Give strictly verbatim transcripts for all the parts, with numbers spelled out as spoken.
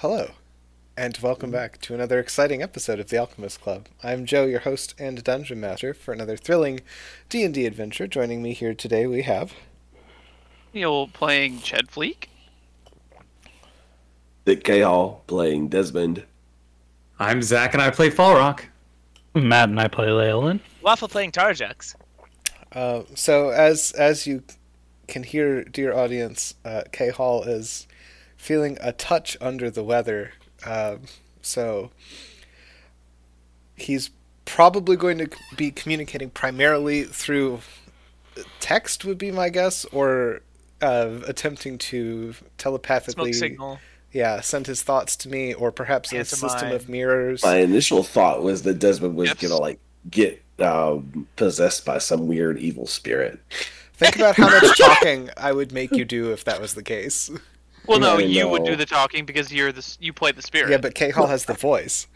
Hello, and welcome back to another exciting episode of the Alchemist Club. I'm Joe, your host and dungeon master for another thrilling D and D adventure. Joining me here today we have... Neil playing Ched Fleek. Dick Cahal playing Desmond. I'm Zach and I play Falrock. Matt and I play Leolin. Waffle playing Tarjax. Uh, so as as you can hear, dear audience, uh, Cahal is... feeling a touch under the weather, um, so he's probably going to be communicating primarily through text, would be my guess, or uh, attempting to telepathically, smoke signal. Yeah, send his thoughts to me, or perhaps a system of mirrors. My initial thought was that Desmond was yes. gonna like get uh, possessed by some weird evil spirit. Think about how much talking I would make you do if that was the case. Well, no, no you no. would do the talking because you're the you play the spirit. Yeah, but Cahal has the voice.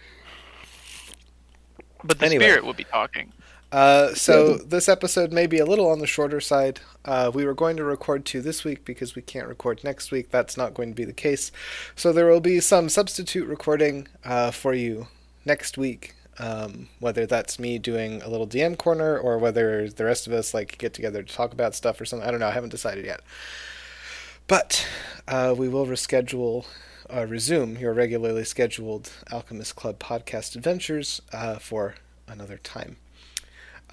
But the anyway. spirit would be talking. Uh, so this episode may be a little on the shorter side. Uh, we were going to record two this week because we can't record next week. That's not going to be the case. So there will be some substitute recording uh, for you next week. Um, whether that's me doing a little D M corner or whether the rest of us like get together to talk about stuff or something. I don't know. I haven't decided yet. But uh, we will reschedule, uh, resume your regularly scheduled Alchemist Club podcast adventures uh, for another time.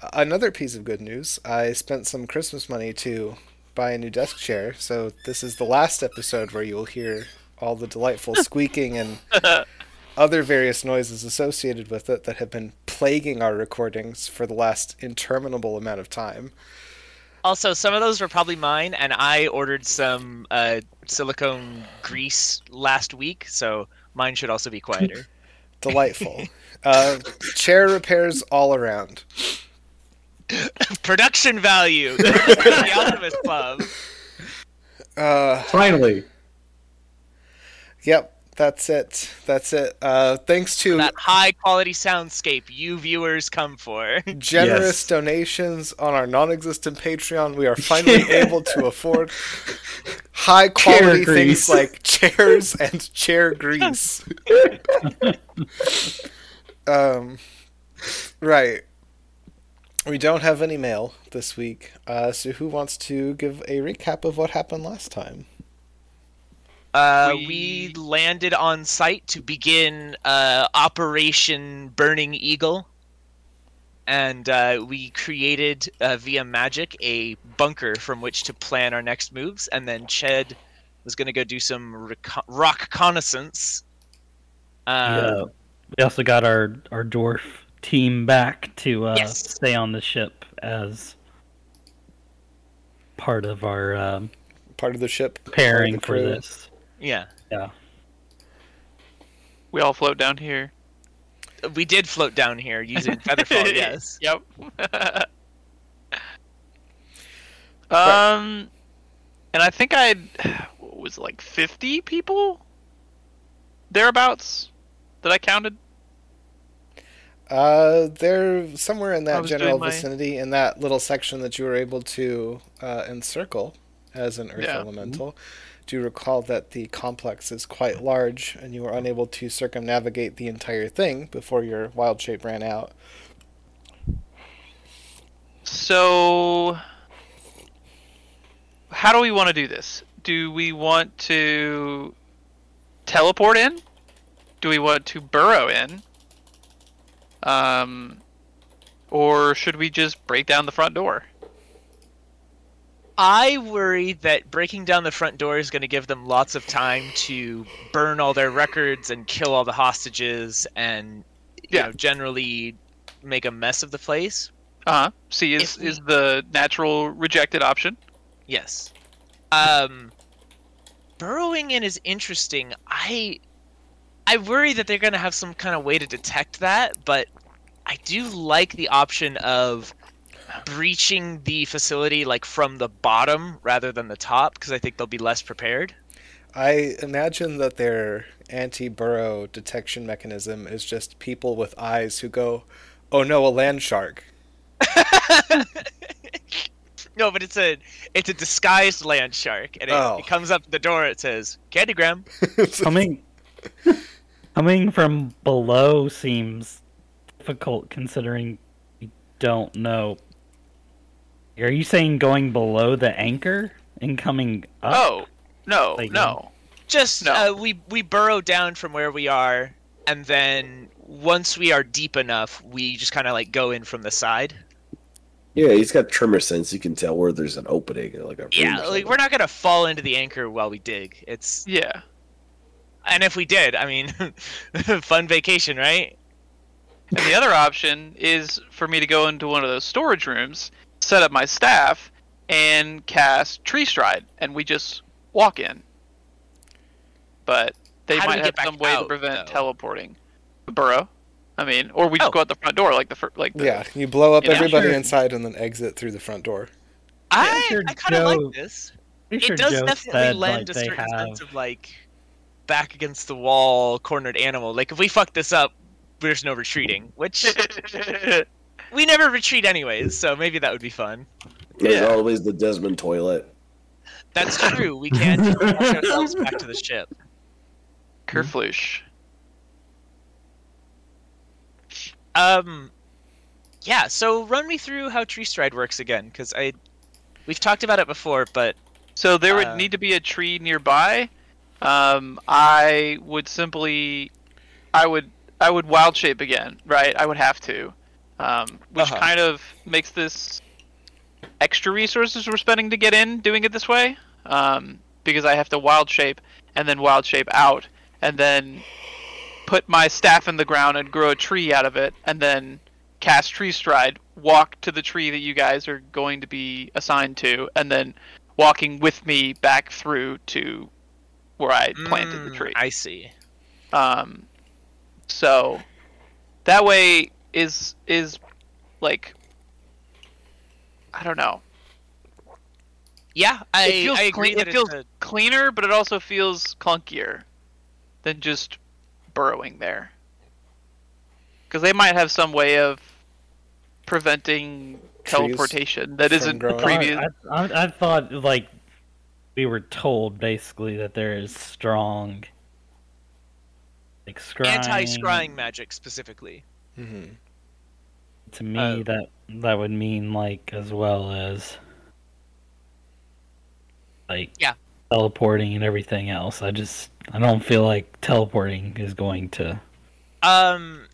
Uh, another piece of good news, I spent some Christmas money to buy a new desk chair, so this is the last episode where you will hear all the delightful squeaking and other various noises associated with it that have been plaguing our recordings for the last interminable amount of time. Also, some of those were probably mine, and I ordered some uh, silicone grease last week, so mine should also be quieter. Delightful. uh, chair repairs all around. Production value! The Alchemist Club! Uh, Finally! Yep, that's it. That's it. Uh, thanks to... that high-quality soundscape you viewers come for. Generous yes. donations on our non-existent Patreon. We are finally able to afford high-quality things like chairs and chair grease. um, right. We don't have any mail this week, uh, so who wants to give a recap of what happened last time? Uh, we... we landed on site to begin uh, Operation Burning Eagle, and uh, we created, uh, via magic, a bunker from which to plan our next moves, and then Ched was going to go do some rec- rock reconnaissance. Uh, yeah. We also got our, our dwarf team back to uh, yes. stay on the ship as part of our... Um, part of the ship. Pairing the for this. Yeah. Yeah. We all float down here. We did float down here using Featherfall, yes. Yep. um, and I think I what was it, like fifty people? Thereabouts? That I counted? Uh, they're somewhere in that general vicinity, my... in that little section that you were able to uh, encircle. As an earth yeah. elemental. Do you recall that the complex is quite large and you were unable to circumnavigate the entire thing before your wild shape ran out? So, how do we want to do this? Do we want to teleport in? Do we want to burrow in? Um, or should we just break down the front door? I worry that breaking down the front door is going to give them lots of time to burn all their records and kill all the hostages and yeah. you know, generally make a mess of the place. Uh-huh. C is, we... is the natural rejected option. Yes. Um, burrowing in is interesting. I I worry that they're going to have some kind of way to detect that, but I do like the option of... breaching the facility like from the bottom rather than the top, because I think they'll be less prepared. I imagine that their anti-burrow detection mechanism is just people with eyes who go, "Oh no, a land shark." No, but it's a it's a disguised land shark, and it, oh. it comes up the door. It says, "Candygram." coming Coming from below seems difficult considering you don't know. Are you saying going below the anchor and coming up? Oh, no, like, no. Just no. Uh, we, we burrow down from where we are, and then once we are deep enough, we just kind of like go in from the side. Yeah, he's got tremor sense. You can tell where there's an opening. Like a yeah, like we're not going to fall into the anchor while we dig. It's yeah. And if we did, I mean, fun vacation, right? And the other option is for me to go into one of those storage rooms, set up my staff, and cast Tree Stride, and we just walk in. But they How might have some way out, to prevent though? teleporting. Burrow, I mean, or we just oh. go out the front door, like the fir- like. The, yeah, you blow up you everybody know? inside and then exit through the front door. I yeah, sure I kind of like this. It sure does Joe definitely lend like a certain have. sense of like. back against the wall, cornered animal. Like, if we fuck this up, there's no retreating, which we never retreat anyways, so maybe that would be fun. There's yeah. always the Desmond toilet. That's true. We can't just walk ourselves back to the ship. Kerfloosh. Um, yeah, so run me through how Tree Stride works again, because I... We've talked about it before, but... So there would uh, need to be a tree nearby... Um, I would simply, I would, I would wild shape again, right? I would have to, um, which uh-huh. kind of makes this extra resources we're spending to get in doing it this way, um, because I have to wild shape and then wild shape out and then put my staff in the ground and grow a tree out of it and then cast Tree Stride, walk to the tree that you guys are going to be assigned to, and then walking with me back through to where I planted mm, the tree. I see. Um, so that way is is like I don't know. Yeah, I, it feels I agree. Clean, that it feels a... cleaner, but it also feels clunkier than just burrowing there. Because they might have some way of preventing Trees teleportation that isn't growing. previous. I, I, I thought like. We were told basically that there is strong, like scrying, anti-scrying magic specifically. Mm-hmm. To me, uh, that that would mean like as well as like yeah. teleporting and everything else. I just I don't feel like teleporting is going to. Um,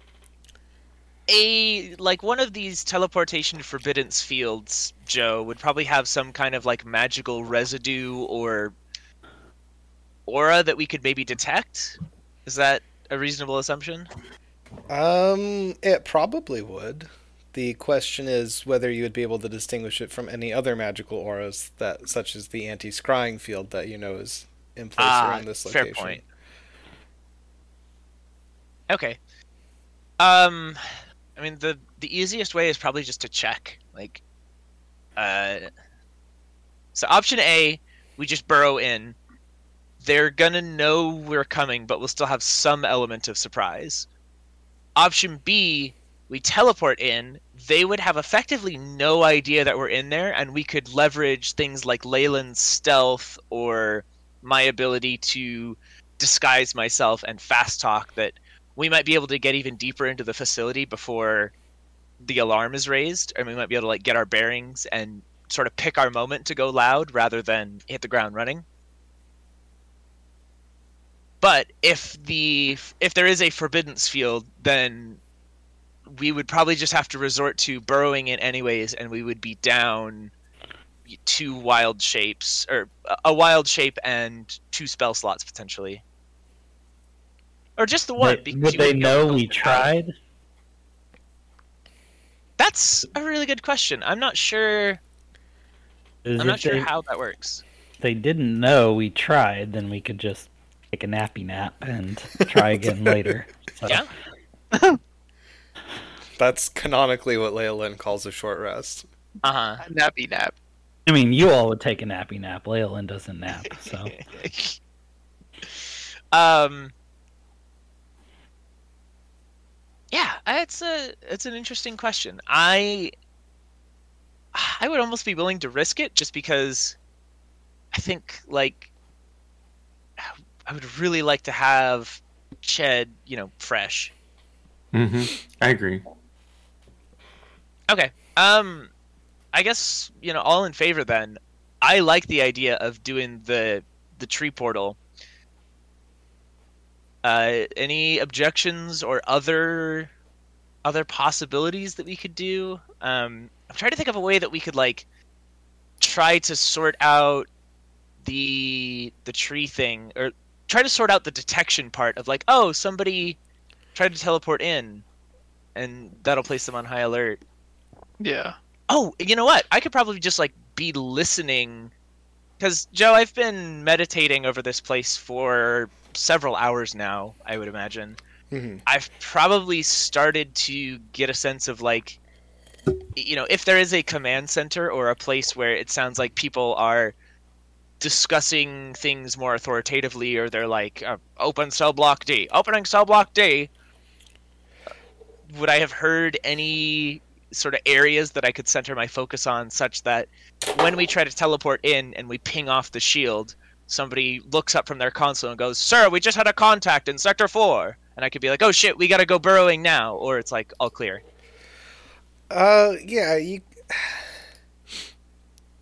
a like one of these teleportation forbiddance fields, Joe, would probably have some kind of like magical residue or aura that we could maybe detect. Is that a reasonable assumption? Um, it probably would. The question is whether you would be able to distinguish it from any other magical auras that, such as the anti-scrying field that you know is in place uh, around this location. Fair point. Okay. Um. I mean, the, the easiest way is probably just to check. Like, uh, so option A, we just burrow in. They're gonna know we're coming, but we'll still have some element of surprise. Option B, we teleport in. They would have effectively no idea that we're in there, and we could leverage things like Leyland's stealth or my ability to disguise myself and fast talk that we might be able to get even deeper into the facility before the alarm is raised, and we might be able to like get our bearings and sort of pick our moment to go loud rather than hit the ground running. But if the if there is a forbiddance field, then we would probably just have to resort to burrowing in anyways, and we would be down two wild shapes or a wild shape and two spell slots potentially. Or just the one. But, would they know we tried? That's a really good question. I'm not sure. I'm not sure how that works. If they didn't know we tried, then we could just take a nappy nap and try again later. So. Yeah. That's canonically what Leolin calls a short rest. Uh huh. Nappy nap. I mean, you all would take a nappy nap. Leolin doesn't nap, so. um. Yeah, it's a it's an interesting question. I I would almost be willing to risk it just because I think like I would really like to have Ched, you know, fresh. Mm-hmm. I agree. Okay. Um, I guess, you know, all in favor then. I like the idea of doing the the tree portal. Uh, any objections or other other possibilities that we could do? Um, I'm trying to think of a way that we could like try to sort out the the tree thing, or try to sort out the detection part of like, oh, somebody tried to teleport in, and that'll place them on high alert. Yeah. Oh, you know what? I could probably just like be listening, because Joe, I've been meditating over this place for several hours now, I would imagine. Mm-hmm. I've probably started to get a sense of like, you know, if there is a command center or a place where it sounds like people are discussing things more authoritatively, or they're like, oh, open cell block D, opening cell block D, would I have heard any sort of areas that I could center my focus on, such that when we try to teleport in and we ping off the shield, somebody looks up from their console and goes, sir, we just had a contact in sector four. And I could be like, oh shit, we gotta go burrowing now. Or it's like, all clear. Uh, yeah, you...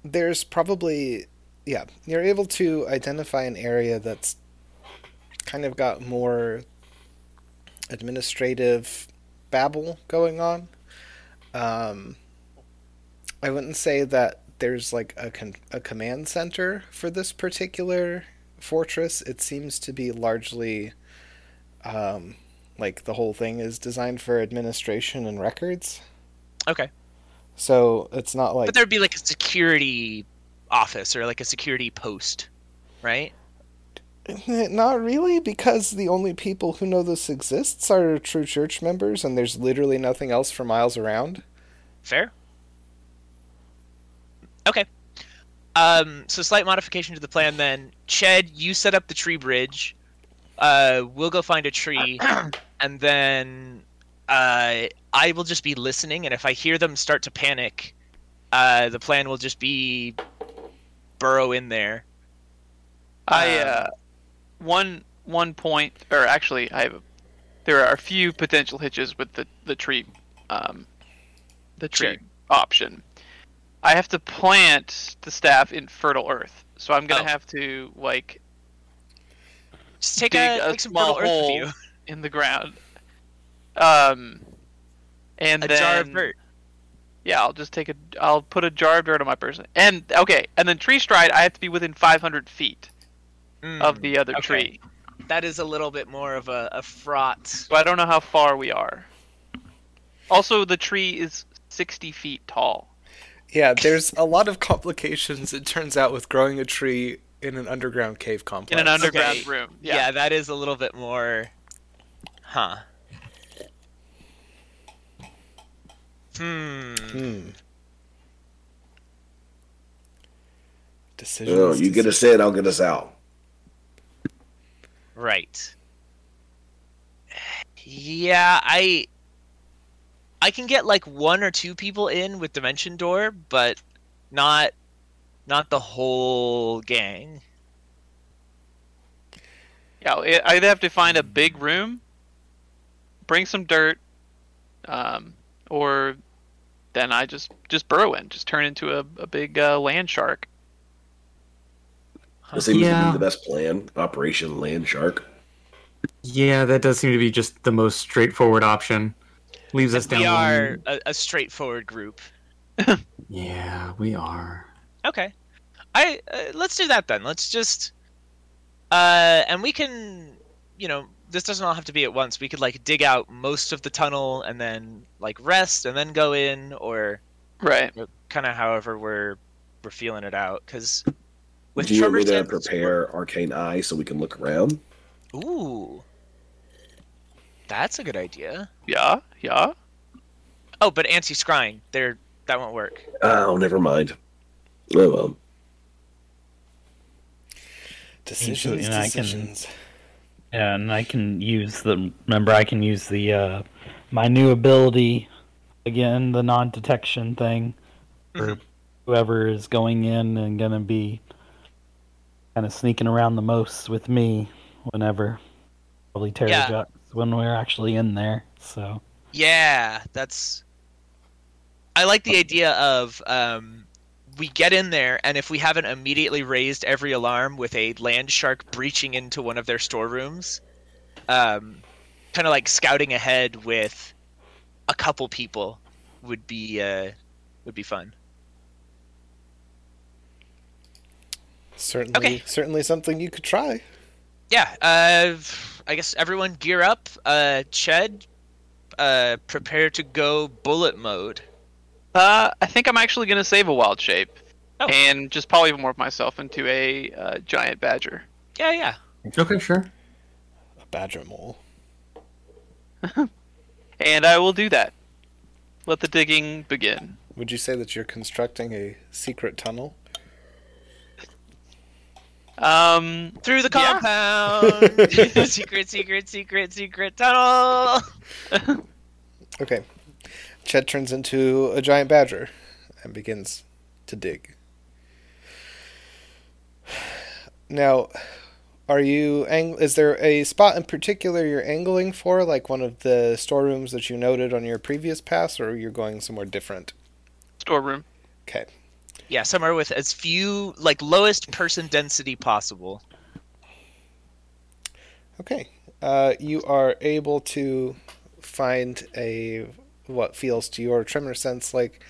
There's probably... Yeah, you're able to identify an area that's kind of got more administrative babble going on. Um, I wouldn't say that there's like a con- a command center for this particular fortress. It seems to be largely, um, like the whole thing is designed for administration and records. Okay. So it's not like... But there'd be like a security office or like a security post, right? Not really, because the only people who know this exists are True Church members, and there's literally nothing else for miles around. Fair. Okay. Um, so slight modification to the plan then. Ched, you set up the tree bridge. Uh, we'll go find a tree. And then uh, I will just be listening. And if I hear them start to panic, uh, the plan will just be burrow in there. I, uh, one, one point, or actually I have, a, there are a few potential hitches with the, the tree, um, the tree sure. option. I have to plant the staff in fertile earth, so I'm gonna oh. have to like just take dig a, a small hole earth in the ground. Um, and a then jar of dirt. Yeah, I'll just take a. I'll put a jar of dirt on my person, and okay, and then tree stride. I have to be within five hundred feet mm, of the other okay. tree. That is a little bit more of a, a fraught. So I don't know how far we are. Also, the tree is sixty feet tall. Yeah, there's a lot of complications, it turns out, with growing a tree in an underground cave complex. In an underground okay. room. Yeah. yeah, that is a little bit more... Huh. Hmm. Hmm. Decisions. No, you get us in, I'll get us out. Right. Yeah, I... I can get like one or two people in with Dimension Door, but not not the whole gang. Yeah, I'd have to find a big room, bring some dirt, um, or then I just, just burrow in, just turn into a, a big uh, land shark. That seems yeah. to be the best plan, Operation Land Shark. Yeah, that does seem to be just the most straightforward option. Leaves us down. We are a, a straightforward group. Yeah, we are. Okay, I uh, let's do that then. Let's just, uh, and we can, you know, this doesn't all have to be at once. We could like dig out most of the tunnel and then like rest and then go in, or right, kind of however we're we're feeling it out. Because with do you want me to prepare we're... Arcane Eye so we can look around? Ooh. That's a good idea. Yeah, yeah. Oh, but anti-scrying, there that won't work. Oh, never mind. Oh well. Decisions, and decisions. I can, yeah, and I can use the. Remember, I can use the uh, my new ability again, the non-detection thing, for whoever is going in and gonna be kind of sneaking around the most with me, whenever. probably Tarjax yeah. when we were actually in there. So yeah, that's. I like the idea of um, we get in there, and if we haven't immediately raised every alarm with a land shark breaching into one of their storerooms, um, kind of like scouting ahead with a couple people would be uh, would be fun. Certainly, okay. certainly something you could try. Yeah, uh, I guess everyone gear up. Uh, Ched, uh, prepare to go bullet mode. Uh, I think I'm actually going to save a wild shape, oh. and just polymorph myself into a uh, giant badger. Yeah, yeah. Okay, sure. A badger mole. And I will do that. Let the digging begin. Would you say that you're constructing a secret tunnel? Um, through the compound! Yeah. Secret, secret, secret, secret tunnel! Okay. Ched turns into a giant badger and begins to dig. Now, are you ang- is there a spot in particular you're angling for, like one of the storerooms that you noted on your previous pass, or you're going somewhere different? Storeroom. Okay. Yeah, somewhere with as few, like, lowest person density possible. Okay. Uh, you are able to find a... what feels to your tremor sense like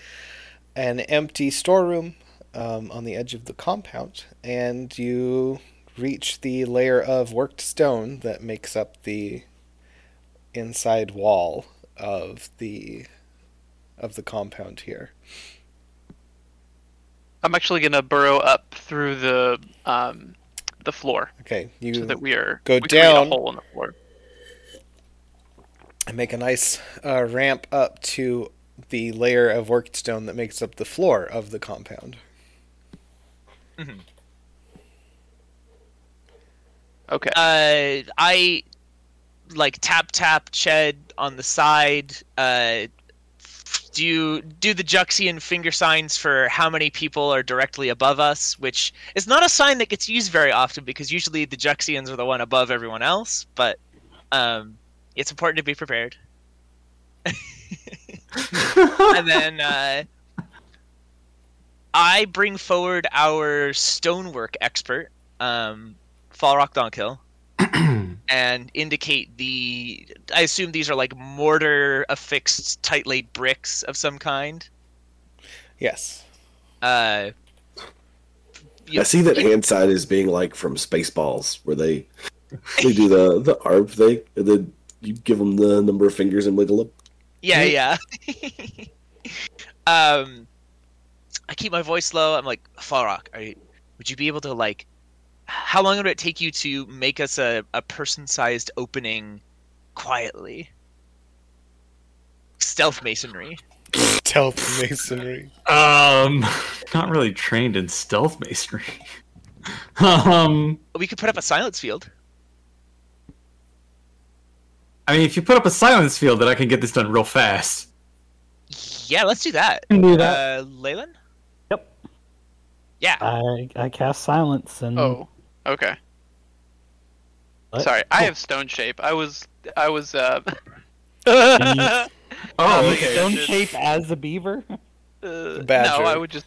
an empty storeroom um, on the edge of the compound, and you reach the layer of worked stone that makes up the inside wall of the of the compound here. I'm actually going to burrow up through the um, the floor. Okay, you so that we are go we down a hole in the floor. And make a nice uh, ramp up to the layer of worked stone that makes up the floor of the compound. Mm-hmm. Okay. Uh, I, like, tap-tap Ched on the side, uh, do, do the Juxian finger signs for how many people are directly above us, which is not a sign that gets used very often, because usually the Juxians are the one above everyone else, but... Um, it's important to be prepared. And then uh, I bring forward our stonework expert, um, Falrock Donkill, and indicate the... I assume these are like mortar-affixed, tight-laid bricks of some kind? Yes. Uh, I know, see that it, hand side is being like from Spaceballs, where they, they do the, the arm thing, and then you give them the number of fingers and wiggle them. Yeah, yeah. um, I keep my voice low. I'm like, Falrock, are you, would you be able to, like... How long would it take you to make us a, a person-sized opening quietly? Stealth masonry. Stealth masonry. Um, not really trained in stealth masonry. um, We could put up a silence field. I mean, if you put up a silence field, then I can get this done real fast. Yeah, let's do that. Can do that. Uh, Leolin? Yep. Yeah. I I cast silence and. Oh. Okay. What? Sorry, I have stone shape. I was I was. Uh... oh, oh okay. Stone just... shape as a beaver. Uh, Badger. No, I would just.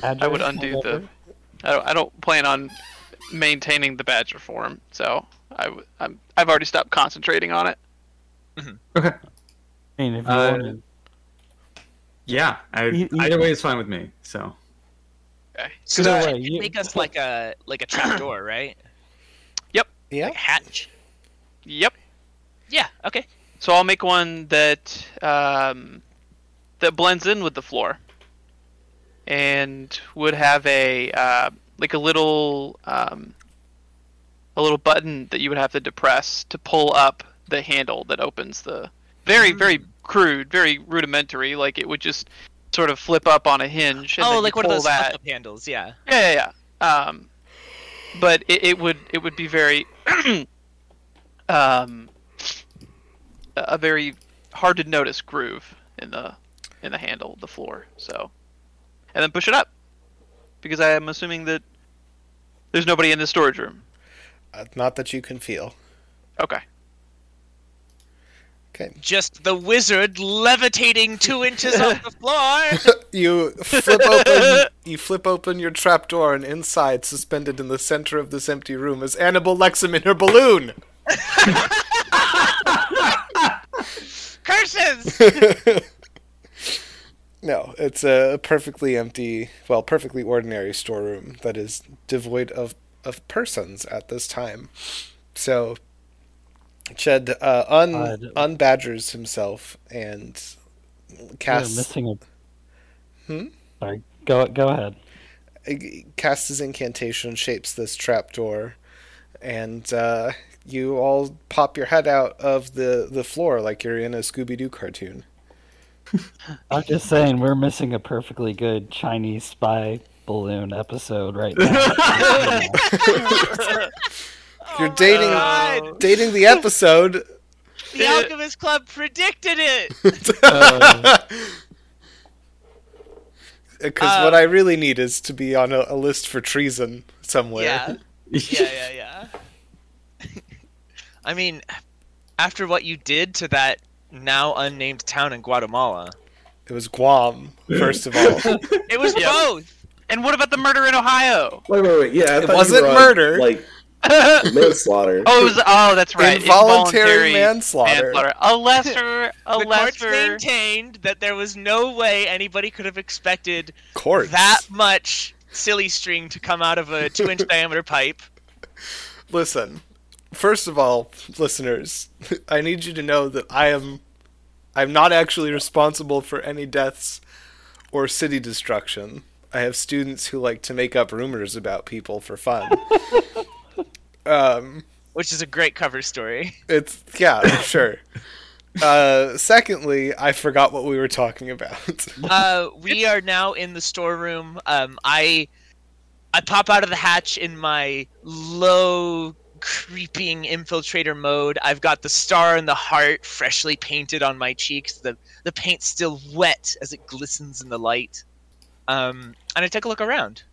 Badger I would undo the. I don't, I don't plan on maintaining the badger form, so. I, I'm, I've already stopped concentrating on it. Mm-hmm. Okay. I mean, if you uh, wanted... Yeah, I, you, you either know. way is fine with me. So. Okay. So that way, you... make us like a like a trapdoor, right? Yep. Yeah. Like a hatch. Yep. Yeah. Okay. So I'll make one that um, that blends in with the floor, and would have a uh, like a little. Um, a little button that you would have to depress to pull up the handle that opens the... Very, very crude, very rudimentary. Like, it would just sort of flip up on a hinge. And oh, like one of those flip-up handles, yeah. Yeah, yeah, yeah. Um, but it, it would it would be very... um, a very hard-to-notice groove in the in the handle, the floor, so... And then push it up. Because I am assuming that there's nobody in the storage room. Not that you can feel. Okay. Okay. Just the wizard levitating two inches off the floor. You flip open, you flip open your trapdoor, and inside, suspended in the center of this empty room, is Annabelle Lexum in her balloon. Curses! No, it's a perfectly empty, well, perfectly ordinary storeroom that is devoid of, of persons at this time. So, Ched uh, un uh, unbadgers himself and casts. We're missing a... Hmm? Sorry, go go ahead. Casts his incantation, shapes this trapdoor, and uh, you all pop your head out of the, the floor like you're in a Scooby-Doo cartoon. I'm just saying, we're missing a perfectly good Chinese spy balloon episode right now. You're dating oh dating the episode. The Alchemist Club predicted it. Because uh, what I really need is to be on a, a list for treason somewhere. Yeah, yeah, yeah. yeah. I mean, after what you did to that now unnamed town in Guatemala, it was Guam. First of all, it was yep. both. And what about the murder in Ohio? Wait, wait, wait. Yeah, I it wasn't you were, murder. Like. Manslaughter. Oh, it was, oh, that's right. Involuntary, Involuntary manslaughter. manslaughter. A lesser, a the lesser. The court maintained that there was no way anybody could have expected courts. that much silly string to come out of a two-inch diameter pipe. Listen, first of all, listeners, I need you to know that I am, I'm not actually responsible for any deaths or city destruction. I have students who like to make up rumors about people for fun. Um, Which is a great cover story. It's yeah, sure. Uh, secondly, I forgot what we were talking about. uh, we are now in the storeroom. Um, I I pop out of the hatch in my low, creeping infiltrator mode. I've got the star and the heart freshly painted on my cheeks. The the paint's still wet as it glistens in the light. Um, and I take a look around.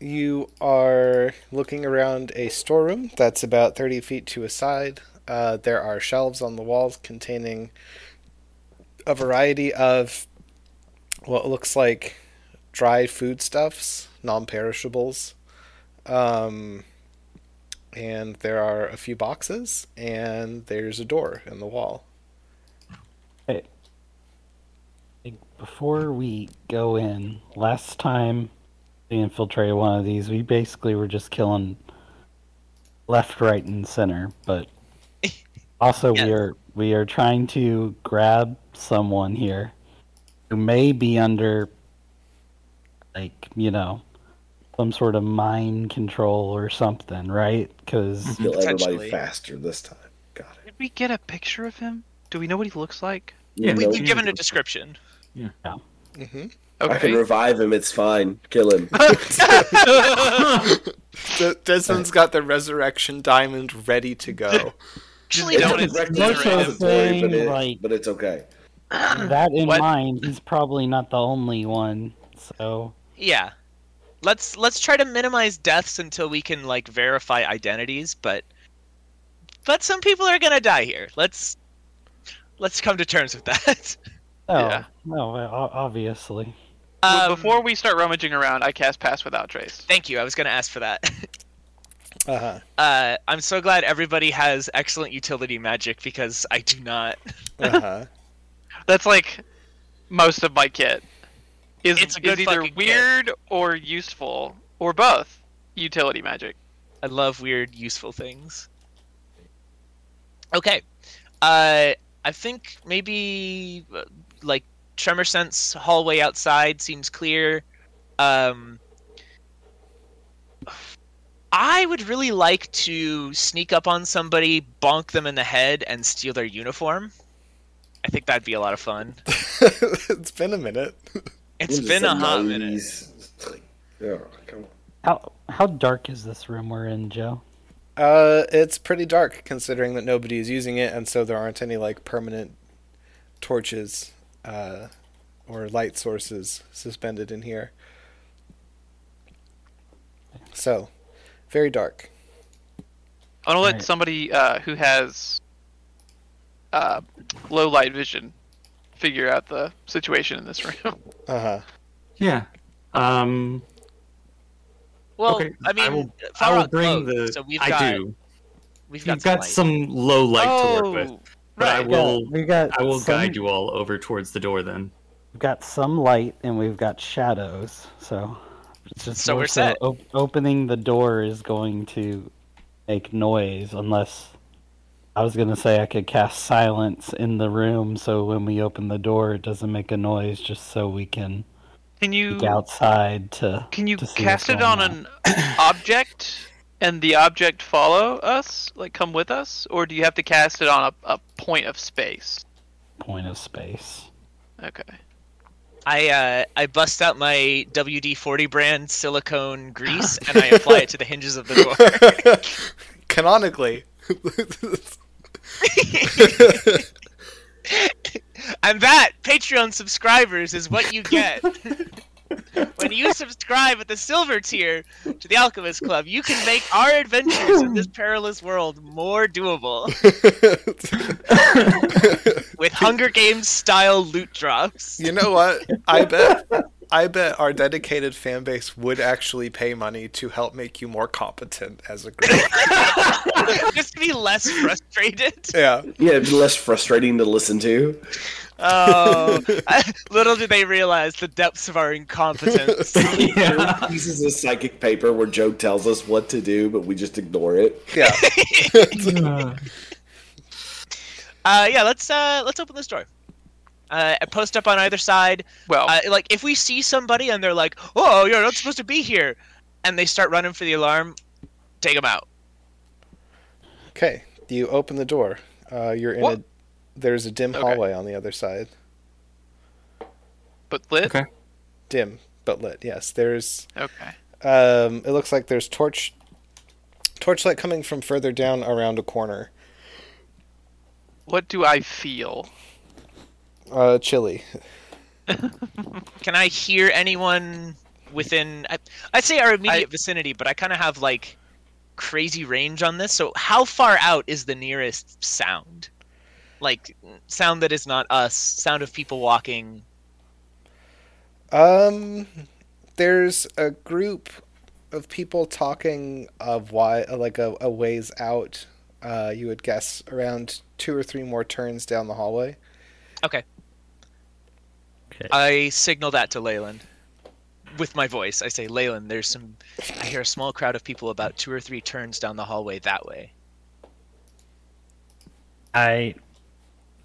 You are looking around a storeroom that's about thirty feet to a side. Uh, there are shelves on the walls containing a variety of what looks like dry foodstuffs, non-perishables. Um, and there are a few boxes, and there's a door in the wall. Hey, before we go in, last time... infiltrate one of these, we basically were just killing left, right, and center, but also yeah. we are we are trying to grab someone here who may be under, like, you know, some sort of mind control or something, right? Because kill everybody faster this time. Got it. Did we get a picture of him? Do we know what he looks like? Yeah, we, no, we've given a description. Yeah. yeah. Mm-hmm. Okay. I can revive him, it's fine. Kill him. Desmond's got the resurrection diamond ready to go. Actually, don't it's thing, but, it, like, but it's okay. That in what? mind, he's probably not the only one, so... Yeah. Let's let's try to minimize deaths until we can, like, verify identities, but... But some people are gonna die here. Let's... Let's come to terms with that. Oh, yeah. No, obviously. Um, Before we start rummaging around, I cast Pass Without Trace. Thank you. I was going to ask for that. uh-huh. Uh, I'm so glad everybody has excellent utility magic because I do not. uh-huh. That's like most of my kit. Is, it's a good is either weird kit. or useful or both utility magic. I love weird, useful things. Okay. Uh, I think maybe... Like, tremor sense hallway outside seems clear. Um, I would really like to sneak up on somebody, bonk them in the head, and steal their uniform. I think that'd be a lot of fun. It's been a minute. It's Ooh, been a hot minute. Yeah, come on. How how dark is this room we're in, Joe? Uh, it's pretty dark considering that nobody is using it, and so there aren't any like permanent torches. Uh, or light sources suspended in here. So, very dark. I want to let somebody uh, who has uh, low light vision figure out the situation in this room. Uh huh. Yeah. Um. Well, okay. I mean, I will, I will bring close, the. So we've I got, do. We've got, got some, some low light oh, to work with. But right. I will. We got I will some... guide you all over towards the door. Then we've got some light and we've got shadows. So it's just so we're set. Op- opening the door is going to make noise, unless I was gonna say I could cast silence in the room, so when we open the door, it doesn't make a noise, just so we can. Can you outside to? Can you to cast it on, on an object, and the object follow us, like come with us, or do you have to cast it on a, a point of space? Point of space. Okay. I uh, I bust out my W D forty brand silicone grease and I apply it to the hinges of the door. Canonically. And that, Patreon subscribers, is what you get. When you subscribe at the silver tier to the Alchemist Club, you can make our adventures in this perilous world more doable. With Hunger Games-style loot drops. You know what? I bet I bet our dedicated fanbase would actually pay money to help make you more competent as a group. Just to be less frustrated. Yeah. Yeah, it'd be less frustrating to listen to. Oh, I, little did they realize the depths of our incompetence. Yeah. Pieces of psychic paper where Joe tells us what to do, but we just ignore it. Yeah. yeah. Uh, yeah. Let's uh, let's open this door. Uh, post up on either side. Well, uh, like if we see somebody and they're like, "Oh, you're not supposed to be here," and they start running for the alarm, take them out. Okay. You open the door. Uh, you're in what? a. There's a dim hallway okay. on the other side. But lit? Okay. Dim, but lit, yes. There's... Okay. Um, it looks like there's torch... torchlight coming from further down around a corner. What do I feel? Uh, chilly. Can I hear anyone within... I, I'd say our immediate I, vicinity, but I kind of have, like, crazy range on this. So how far out is the nearest sound? Like, sound that is not us, sound of people walking. Um, there's a group of people talking of why, like a, a ways out. Uh, you would guess around two or three more turns down the hallway. Okay. Okay. I signal that to Leyland with my voice. I say, Leyland, there's some. I hear a small crowd of people about two or three turns down the hallway that way. I.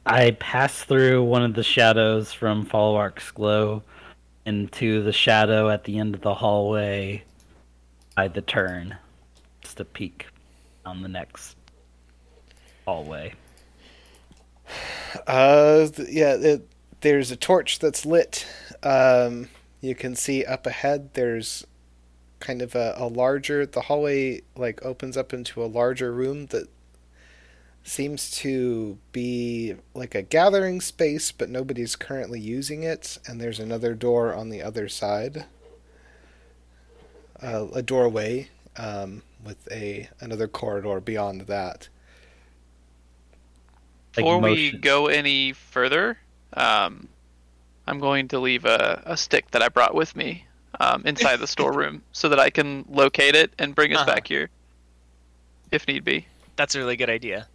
I pass through one of the shadows from Falrock's glow into the shadow at the end of the hallway by the turn. Just a peek on the next hallway. Uh, yeah, it, there's a torch that's lit. Um, you can see up ahead there's kind of a, a larger... The hallway like opens up into a larger room that seems to be like a gathering space, but nobody's currently using it, and there's another door on the other side. Uh, a doorway um, with a another corridor beyond that. Before like we go any further, um, I'm going to leave a, a stick that I brought with me um, inside the storeroom so that I can locate it and bring us uh-huh. back here if need be. That's a really good idea.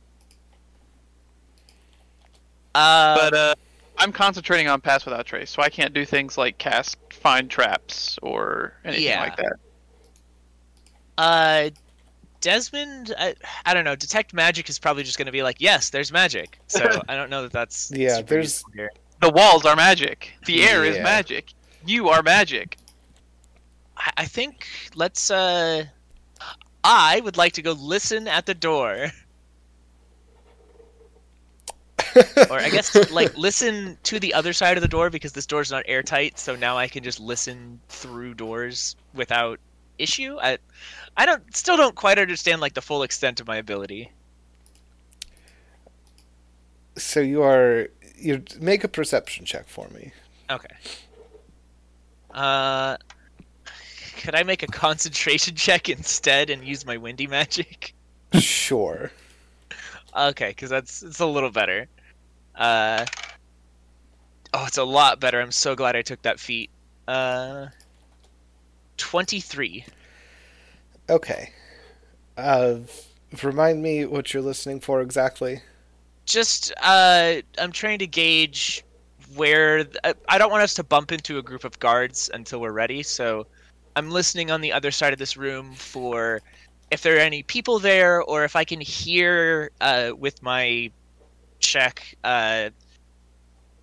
Uh, but uh, I'm concentrating on Pass Without Trace, so I can't do things like cast Find Traps or anything yeah. like that. Uh, Desmond, I, I don't know. Detect Magic is probably just going to be like, yes, there's magic. So I don't know that that's... yeah, there's... Here. The walls are magic. The air yeah. is magic. You are magic. I, I think let's... Uh, I would like to go listen at the door. Or I guess, like, listen to the other side of the door, because this door's not airtight, so now I can just listen through doors without issue. I I don't still don't quite understand, like, the full extent of my ability. So you are... you make a perception check for me. Okay. Uh... Could I make a concentration check instead and use my windy magic? Sure. Okay, because that's it's a little better. Uh, oh, it's a lot better. I'm so glad I took that feat. Uh, twenty-three. Okay. Uh, remind me what you're listening for exactly. Just, uh, I'm trying to gauge where... Th- I don't want us to bump into a group of guards until we're ready, so I'm listening on the other side of this room for if there are any people there, or if I can hear, uh, with my check, uh,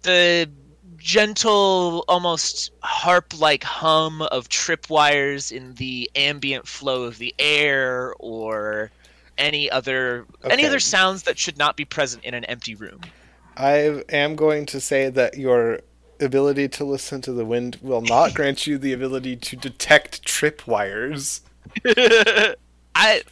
the gentle, almost harp-like hum of tripwires in the ambient flow of the air, or any other okay. any other sounds that should not be present in an empty room. I am going to say that your ability to listen to the wind will not grant you the ability to detect tripwires. I,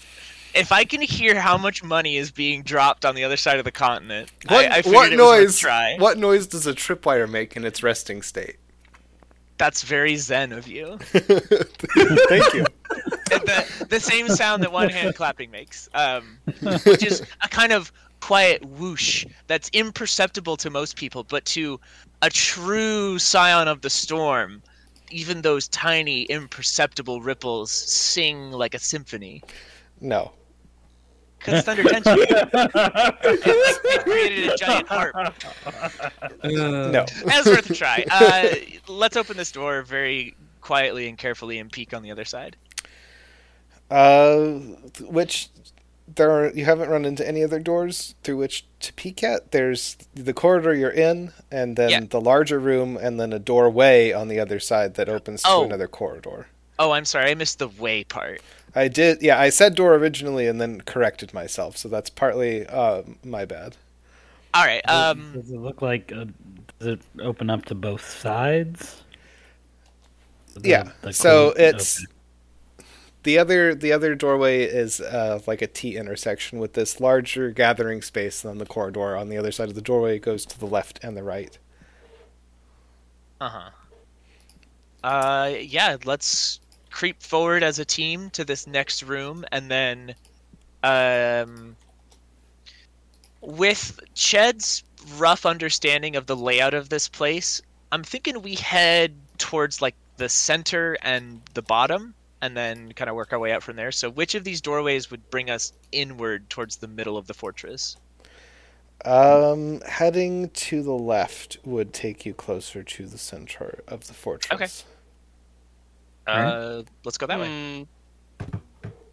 if I can hear how much money is being dropped on the other side of the continent, what, I, I figured what it noise, was worth a try. What noise does a tripwire make in its resting state? That's very zen of you. Thank you. The, the same sound that one hand clapping makes, um, which is a kind of quiet whoosh that's imperceptible to most people, but to a true scion of the storm, even those tiny, imperceptible ripples sing like a symphony. No. Because it's under tension. It's like they created a giant harp. Uh, no. That was worth a try. Uh, let's open this door very quietly and carefully and peek on the other side. Uh, which there are, you haven't run into any other doors through which to peek at. There's the corridor you're in, and then yeah. the larger room, and then a doorway on the other side that opens oh. to another corridor. Oh, I'm sorry, I missed the way part. I did, yeah, I said door originally and then corrected myself, so that's partly uh, my bad. All right. Um, does, does it look like, a, does it open up to both sides? The, yeah, the so it's... Open. The other the other doorway is uh, like a T intersection with this larger gathering space, and then the corridor on the other side of the doorway goes to the left and the right. Uh-huh. Uh, yeah, let's creep forward as a team to this next room, and then um, with Ched's rough understanding of the layout of this place, I'm thinking we head towards like the center and the bottom, and then kind of work our way out from there. So which of these doorways would bring us inward towards the middle of the fortress? Um, heading to the left would take you closer to the center of the fortress. Okay. Uh, let's go that mm. way.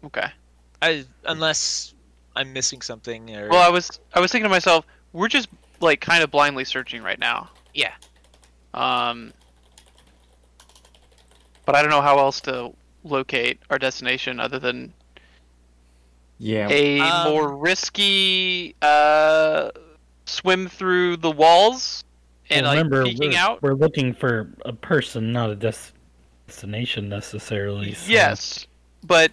Okay. I, unless I'm missing something. Or... Well, I was I was thinking to myself, we're just like kind of blindly searching right now. Yeah. Um. But I don't know how else to locate our destination other than yeah a um, more risky uh swim through the walls and well, like remember, peeking we're, out. We're looking for a person, not a des- destination necessarily. So. Yes, but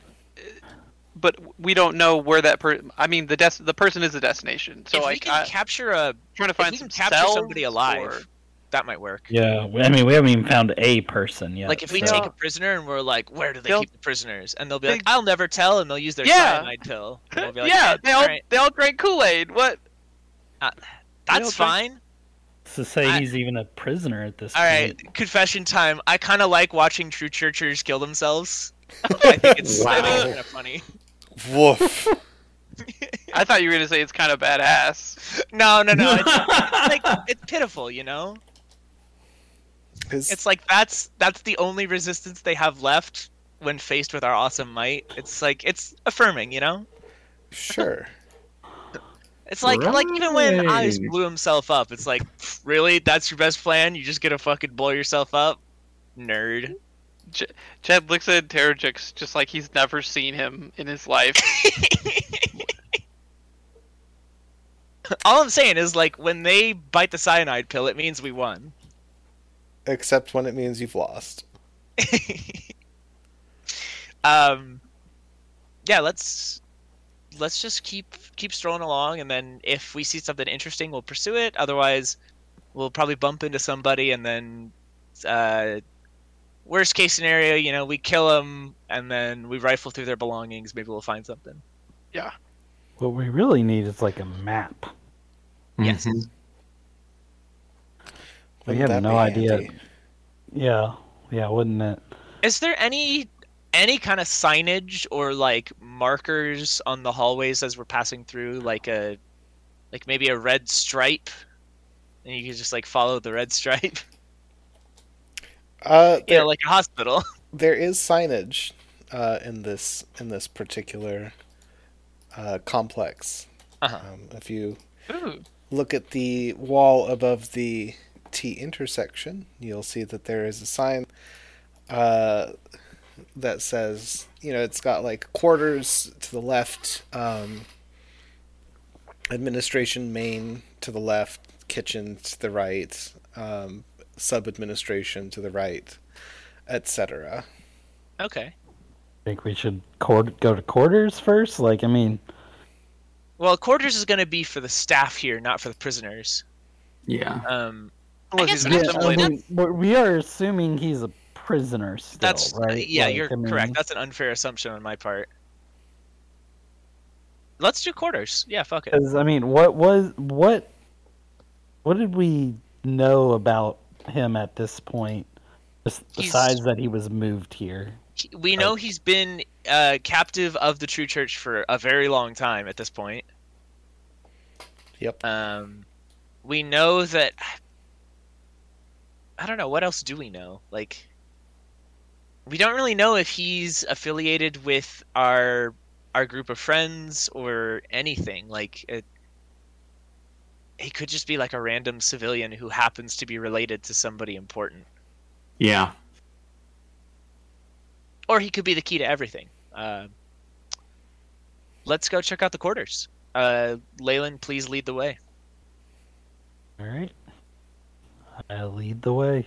but we don't know where that person. I mean, the des- the person is the destination. So if like, we can I, capture a trying to find we some can capture somebody alive. Or, that might work. Yeah, I mean, we haven't even found a person yet. Like, if we so. take a prisoner and we're like, where do they they'll, keep the prisoners? And they'll be like, I'll never tell, and they'll use their yeah. cyanide pill. And they'll be like, yeah, hey, they, all, right. they all drank Kool-Aid. What? Uh, that's fine. Drink... To say I... he's even a prisoner at this all point. All right, confession time. I kind of like watching True Churchers kill themselves. I think it's wow. kind of funny. Woof. I thought you were going to say it's kind of badass. No, no, no. It's, it's like, it's pitiful, you know? His... It's like that's that's the only resistance they have left when faced with our awesome might. It's like it's affirming, you know. Sure. It's like right. like even when Ives blew himself up, it's like really that's your best plan. You just gonna fucking blow yourself up, nerd. Ch- Ched looks at Tarjax just like he's never seen him in his life. All I'm saying is like when they bite the cyanide pill, it means we won. Except when it means you've lost. um, yeah, let's let's just keep keep strolling along, and then if we see something interesting, we'll pursue it. Otherwise, we'll probably bump into somebody, and then uh, worst case scenario, you know, we kill them, and then we rifle through their belongings. Maybe we'll find something. Yeah. What we really need is like a map. Yes. Mm-hmm. We have no idea. Handy? Yeah, yeah, wouldn't it? Is there any any kind of signage or like markers on the hallways as we're passing through, like a like maybe a red stripe, and you can just like follow the red stripe? Uh, there, yeah, like a hospital. There is signage uh, in this in this particular uh, complex. Uh-huh. Um, if you Ooh. look at the wall above the T intersection, you'll see that there is a sign uh, that says, you know, it's got like quarters to the left, um, administration main to the left, kitchen to the right, um, sub-administration to the right, et cetera. Okay. I think we should cord- go to quarters first? Like, I mean... Well, quarters is going to be for the staff here, not for the prisoners. Yeah. Um, I guess yeah, I mean, we are assuming he's a prisoner still, that's, right? Yeah, like, you're I mean... correct. That's an unfair assumption on my part. Let's do quarters. Yeah, fuck it. Because, I mean, what was... What, what did we know about him at this point, besides he's... that he was moved here? We know he's been uh, captive of the True Church for a very long time at this point. Yep. Um, we know that... I don't know. What else do we know? Like, we don't really know if he's affiliated with our our group of friends or anything. Like, it, he could just be like a random civilian who happens to be related to somebody important. Yeah. Or he could be the key to everything. Uh, let's go check out the quarters. Uh, Leolin, please lead the way. All right. I'll lead the way.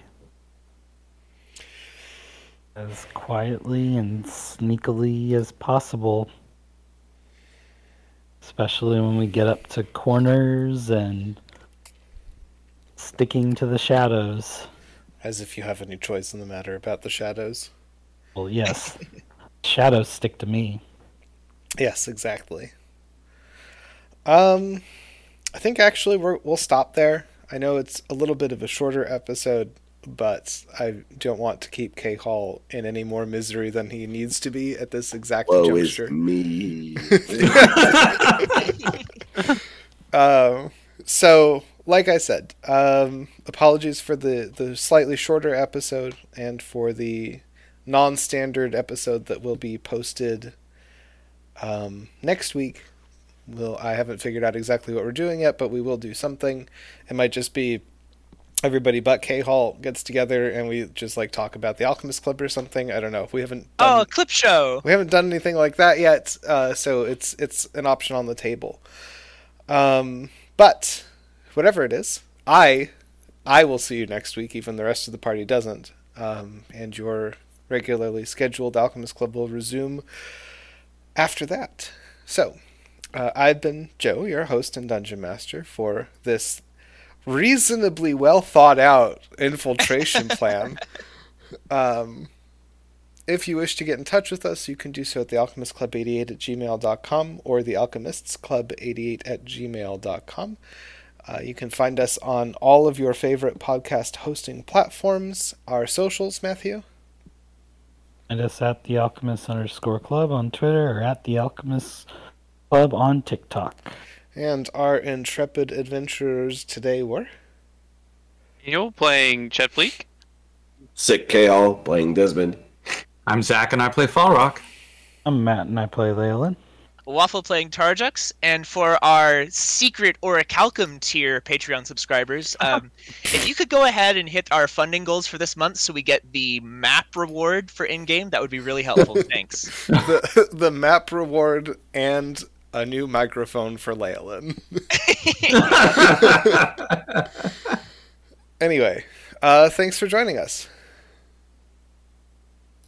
As quietly and sneakily as possible. Especially when we get up to corners and sticking to the shadows. As if you have any choice in the matter about the shadows. Well, yes. Shadows stick to me. Yes, exactly. Um, I think actually we're, we'll stop there. I know it's a little bit of a shorter episode, but I don't want to keep K. Hall in any more misery than he needs to be at this exact Whoa, juncture. It's me. um, so... Like I said, um, apologies for the, the slightly shorter episode and for the non-standard episode that will be posted um, next week. We'll, I haven't figured out exactly what we're doing yet, but we will do something. It might just be everybody but K-Hall gets together and we just like talk about the Alchemist Club or something. I don't know. We haven't done, oh, a clip show! We haven't done anything like that yet, uh, so it's, it's an option on the table. Um, but... Whatever it is, I I will see you next week, even the rest of the party doesn't. Um, and your regularly scheduled Alchemist Club will resume after that. So, uh, I've been Joe, your host and Dungeon Master, for this reasonably well-thought-out infiltration plan. Um, if you wish to get in touch with us, you can do so at the alchemist club eighty-eight at gmail dot com or the alchemists club eighty-eight at gmail dot com. Uh, you can find us on all of your favorite podcast hosting platforms. Our socials, Matthew? Find us at The Alchemist underscore Club on Twitter or at The Alchemist Club on TikTok. And our intrepid adventurers today were? Neil playing Ched Fleek. Sick K L playing Desmond. I'm Zach and I play Falrock. I'm Matt and I play Leolin. Waffle playing Tarjax, and for our secret Orichalcum tier Patreon subscribers, um, if you could go ahead and hit our funding goals for this month so we get the map reward for in-game, that would be really helpful. Thanks. the, the map reward and a new microphone for Leolin. Anyway, uh, thanks for joining us.